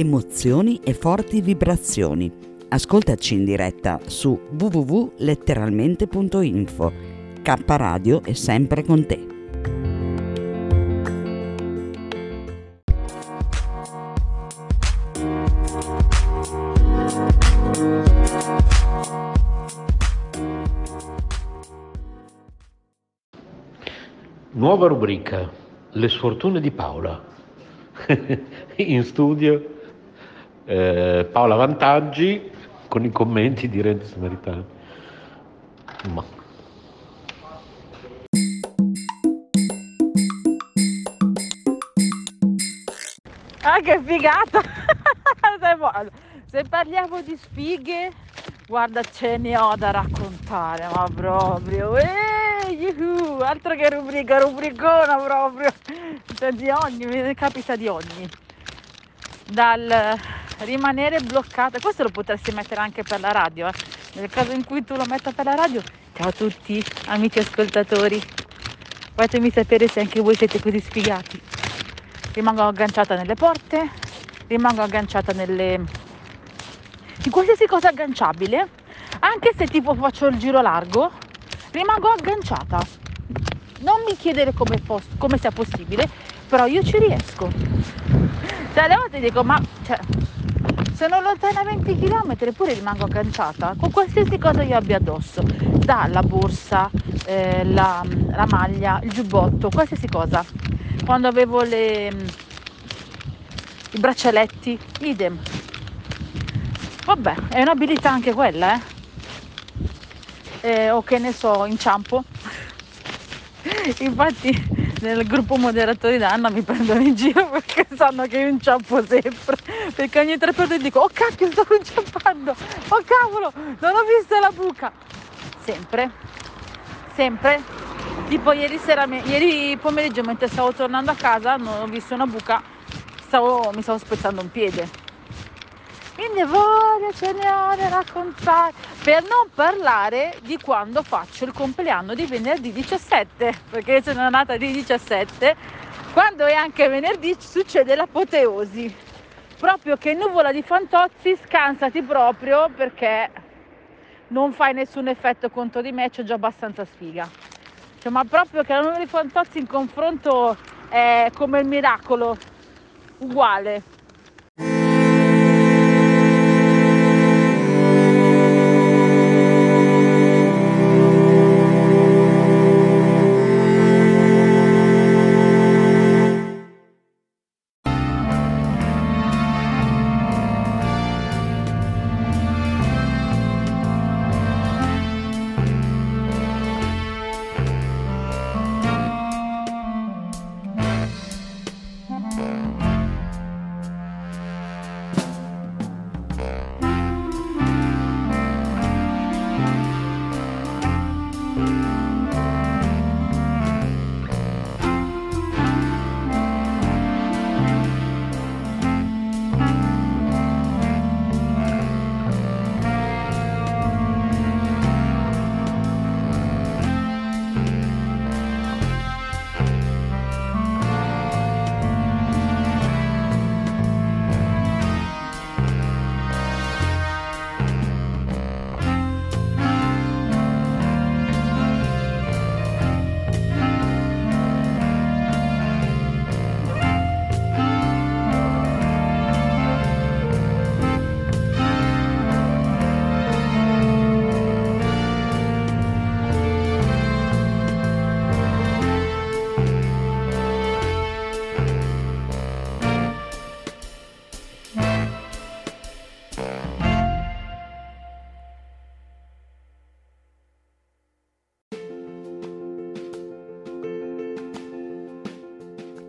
emozioni e forti vibrazioni. Ascoltaci in diretta su www.letteralmente.info. K Radio è sempre con te. Nuova rubrica, le sfortune di Paola. In studio Paola Vantaggi con i commenti di Renzo Maritano. Ah, che figata! Se parliamo di sfighe, guarda, ce ne ho da raccontare, ma proprio altro che rubricona proprio, di ogni, mi capita di ogni, dal rimanere bloccata. Questo lo potresti mettere anche per la radio, eh? Nel caso in cui tu lo metta per la radio, ciao a tutti amici ascoltatori, fatemi sapere se anche voi siete così sfigati. Rimango agganciata nelle porte, rimango agganciata in qualsiasi cosa agganciabile, anche se tipo faccio il giro largo, rimango agganciata. Non mi chiedere come sia possibile, però io ci riesco. Cioè, alle volte dico, ma cioè, sono lontana 20 km eppure rimango agganciata con qualsiasi cosa io abbia addosso, dalla borsa, la maglia, il giubbotto, qualsiasi cosa. Quando avevo i braccialetti, idem. Vabbè, è un'abilità anche quella, eh? O che ne so, inciampo. Infatti nel gruppo moderatori da Anna mi prendono in giro perché sanno che io inciampo sempre, perché ogni 3 per 2 dico, oh cacchio, sto inciampando, oh cavolo, non ho visto la buca, sempre. Tipo ieri pomeriggio, mentre stavo tornando a casa, non ho visto una buca, mi stavo spezzando un piede. Quindi voglio, ce ne ho da raccontare, per non parlare di quando faccio il compleanno di venerdì 17, perché sono nata di 17, quando è anche venerdì succede l'apoteosi, proprio che nuvola di fantozzi, scansati proprio, perché non fai nessun effetto contro di me, c'ho già abbastanza sfiga, cioè, ma proprio che la nuvola di fantozzi in confronto è come il miracolo, uguale.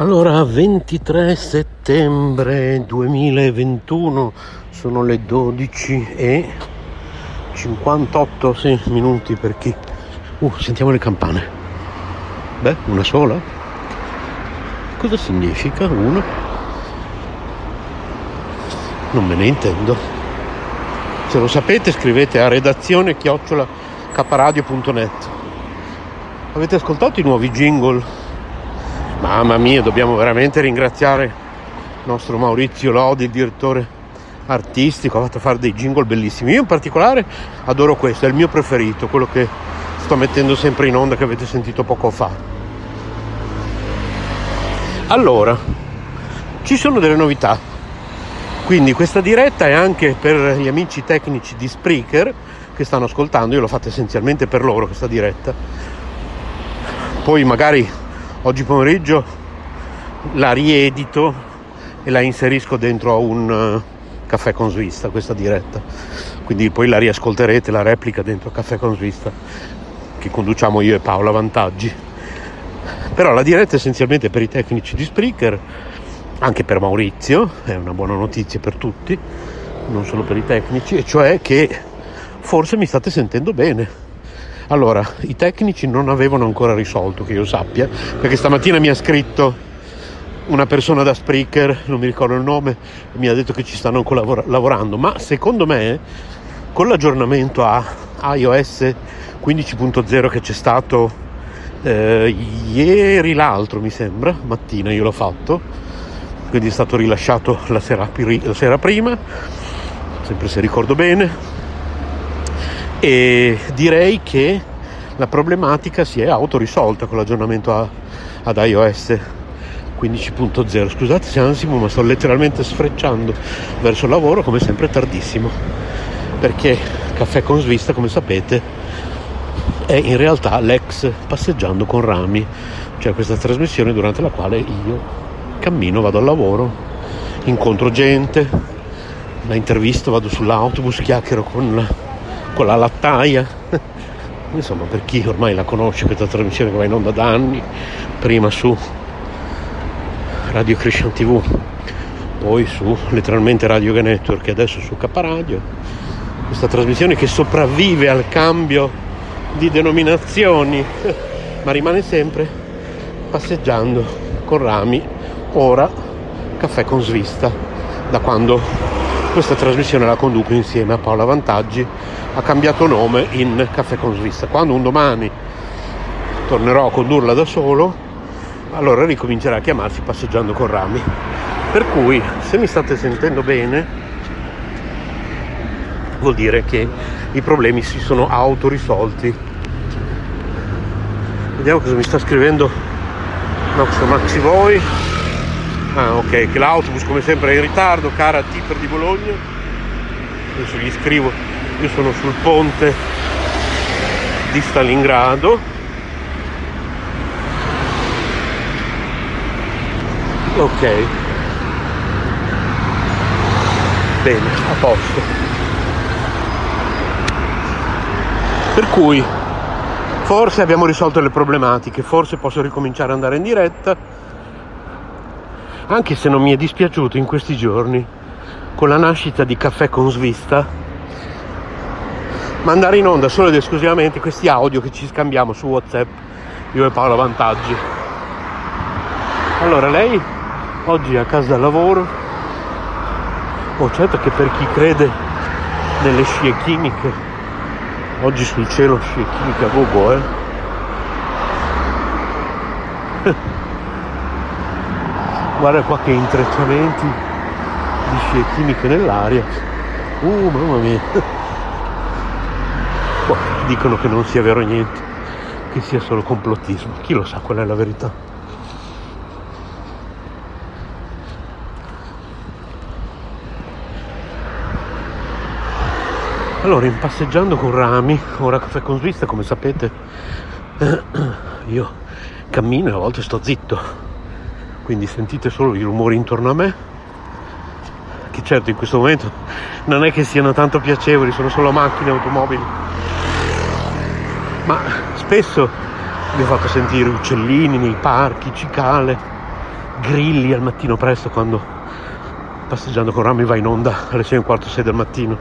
Allora, 23 settembre 2021, sono le 12:58 minuti per chi... sentiamo le campane. Beh, una sola? Cosa significa una? Non me ne intendo. Se lo sapete scrivete a redazione@kradio.net. Avete ascoltato i nuovi jingle? Mamma mia, dobbiamo veramente ringraziare il nostro Maurizio Lodi, il direttore artistico, ha fatto fare dei jingle bellissimi. Io in particolare adoro questo, è il mio preferito, quello che sto mettendo sempre in onda, che avete sentito poco fa. Allora, ci sono delle novità, quindi questa diretta è anche per gli amici tecnici di Spreaker che stanno ascoltando. Io l'ho fatta essenzialmente per loro questa diretta, poi magari oggi pomeriggio la riedito e la inserisco dentro a un caffè con svista, questa diretta, quindi poi la riascolterete, la replica dentro a Caffè con Svista che conduciamo io e Paola Vantaggi. Però la diretta è essenzialmente per i tecnici di Spreaker, anche per Maurizio, è una buona notizia per tutti, non solo per i tecnici, e cioè che forse mi state sentendo bene. Allora, i tecnici non avevano ancora risolto, che io sappia, perché stamattina mi ha scritto una persona da Spreaker, non mi ricordo il nome, mi ha detto che ci stanno ancora lavorando, ma secondo me con l'aggiornamento a iOS 15.0 che c'è stato ieri l'altro, mi sembra, mattina io l'ho fatto, quindi è stato rilasciato la sera prima, sempre se ricordo bene, e direi che la problematica si è autorisolta con l'aggiornamento ad iOS 15.0. Scusate se ansimo, ma sto letteralmente sfrecciando verso il lavoro, come sempre tardissimo, perché Caffè con Svista, come sapete, è in realtà l'ex Passeggiando con Rami, cioè questa trasmissione durante la quale io cammino, vado al lavoro, incontro gente, la intervisto, vado sull'autobus, chiacchiero con la lattaia, insomma, per chi ormai la conosce questa trasmissione che va in onda da anni, prima su Radio Christian TV, poi su letteralmente Radio G Network e adesso su K Radio, questa trasmissione che sopravvive al cambio di denominazioni ma rimane sempre Passeggiando con Rami, ora Caffè con Svista, da quando questa trasmissione la conduco insieme a Paola Vantaggi, ha cambiato nome in Caffè con Svista. Quando un domani tornerò a condurla da solo, allora ricomincerà a chiamarsi Passeggiando con Rami. Per cui, se mi state sentendo bene, vuol dire che i problemi si sono autorisolti. Vediamo cosa mi sta scrivendo Nox Maxi Voi. Ah, ok, che l'autobus come sempre è in ritardo, cara Tiper di Bologna. Adesso gli scrivo, io sono sul ponte di Stalingrado. Ok, bene, a posto. Per cui forse abbiamo risolto le problematiche, forse posso ricominciare ad andare in diretta, anche se non mi è dispiaciuto in questi giorni, con la nascita di Caffè con Svista, mandare in onda solo ed esclusivamente questi audio che ci scambiamo su WhatsApp, io e Paola Vantaggi. Allora, lei oggi è a casa dal lavoro, certo che per chi crede nelle scie chimiche, oggi sul cielo scie chimiche a gogo, Guarda qua che intrecciamenti di scie chimiche nell'aria. Mamma mia. Dicono che non sia vero niente, che sia solo complottismo. Chi lo sa qual è la verità? Allora, in Passeggiando con Rami, ora Caffè con Svista, come sapete, io cammino e a volte sto zitto, quindi sentite solo i rumori intorno a me, che certo in questo momento non è che siano tanto piacevoli, sono solo macchine, automobili, ma spesso vi ho fatto sentire uccellini nei parchi, cicale, grilli al mattino presto, quando passeggiando con Rami va in onda alle 6:15-6 del mattino.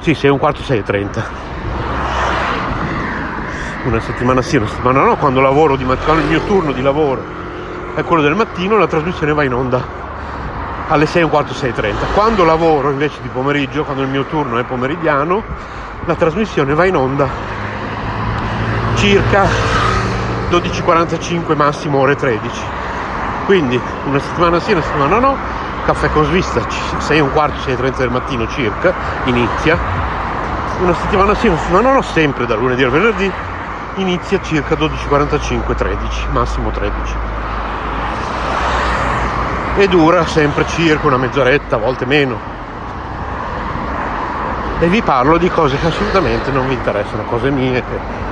Sì, 6:15-6:30. Una settimana sì, una settimana no, quando lavoro di mattina, il mio turno di lavoro è quello del mattino, la trasmissione va in onda alle 6:15-6:30. Quando lavoro invece di pomeriggio, quando il mio turno è pomeridiano, la trasmissione va in onda circa 12:45, massimo ore 13. Quindi una settimana sì, una settimana no. Caffè con svista 6:15-6:30 del mattino circa inizia. Una settimana sì, una settimana no, sempre da lunedì al venerdì, inizia circa 12:45-13, massimo 13, e dura sempre circa una mezz'oretta, a volte meno, e vi parlo di cose che assolutamente non vi interessano, cose mie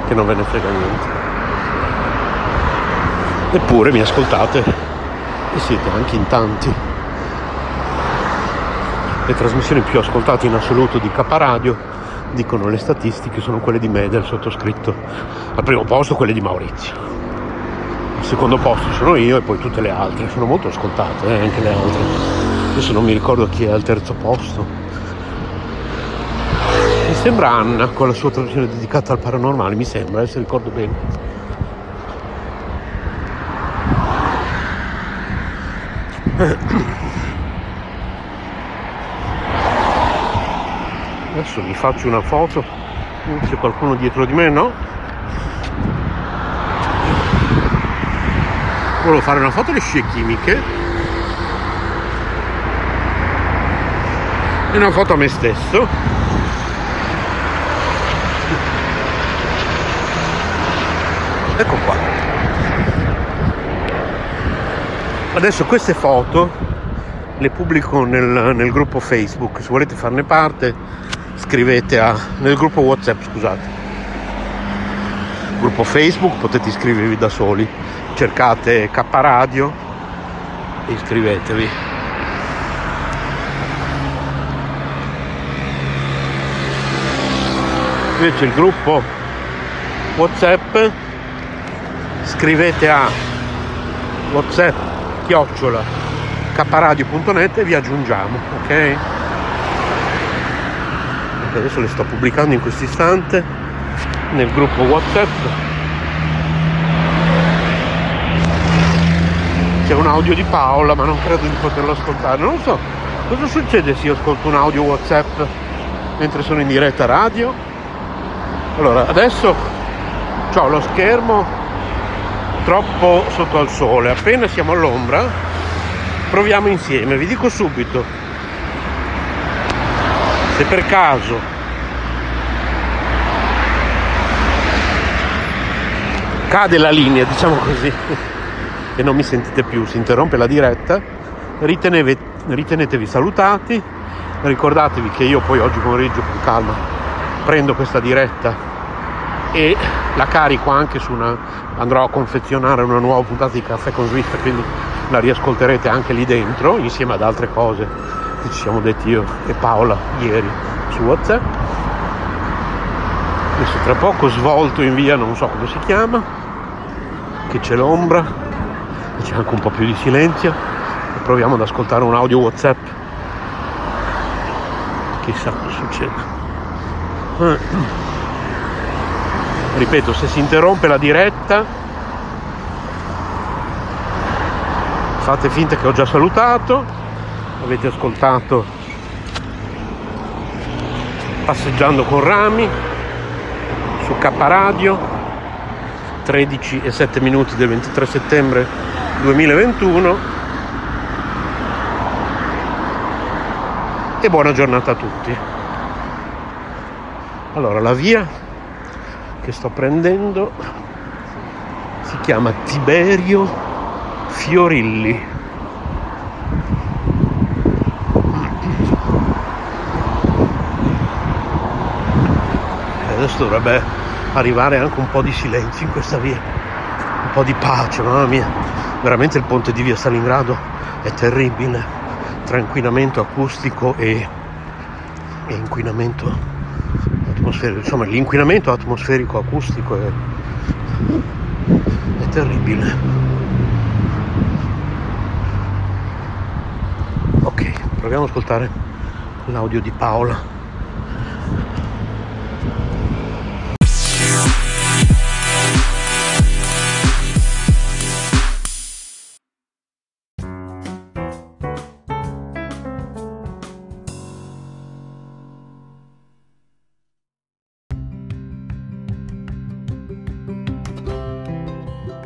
che non ve ne frega niente, eppure mi ascoltate e siete anche in tanti. Le trasmissioni più ascoltate in assoluto di K Radio, dicono le statistiche, sono quelle di me, del sottoscritto. Al primo posto quelle di Maurizio, al secondo posto sono io, e poi tutte le altre sono molto ascoltate, anche le altre. Adesso non mi ricordo chi è al terzo posto, mi sembra Anna con la sua trasmissione dedicata al paranormale, mi sembra, se ricordo bene. Adesso vi faccio una foto, c'è qualcuno dietro di me, no? Volevo fare una foto alle scie chimiche e una foto a me stesso. Ecco qua. Adesso queste foto le pubblico nel gruppo Facebook, se volete farne parte scrivete nel gruppo WhatsApp, scusate. Gruppo Facebook, potete iscrivervi da soli, cercate K Radio e iscrivetevi. Invece il gruppo WhatsApp, scrivete a whatsapp@kradio.net e vi aggiungiamo, ok? Adesso le sto pubblicando in questo istante nel gruppo WhatsApp. C'è un audio di Paola, ma non credo di poterlo ascoltare. Non so cosa succede se io ascolto un audio WhatsApp mentre sono in diretta radio. Allora, adesso ho lo schermo troppo sotto al sole, appena siamo all'ombra proviamo insieme. Vi dico subito, se per caso cade la linea, diciamo così, e non mi sentite più, si interrompe la diretta, ritenetevi salutati, ricordatevi che io poi oggi pomeriggio con calma prendo questa diretta e la carico anche su andrò a confezionare una nuova puntata di Caffè con Svista, quindi la riascolterete anche lì dentro insieme ad altre cose che ci siamo detti io e Paola ieri su WhatsApp. Adesso tra poco svolto in via, non so come si chiama, che c'è l'ombra, c'è anche un po' più di silenzio, e proviamo ad ascoltare un audio WhatsApp, chissà cosa succede. Ripeto, se si interrompe la diretta fate finta che ho già salutato, avete ascoltato Passeggiando con Rami su K Radio, 13:07 del 23 settembre 2021, e buona giornata a tutti. Allora, la via che sto prendendo si chiama Tiberio Fiorilli. Adesso dovrebbe arrivare anche un po' di silenzio in questa via, un po' di pace, mamma mia, veramente il ponte di via Stalingrado è terribile, tra inquinamento acustico e inquinamento atmosferico, insomma l'inquinamento atmosferico acustico è terribile. proviamo ad ascoltare l'audio di Paola.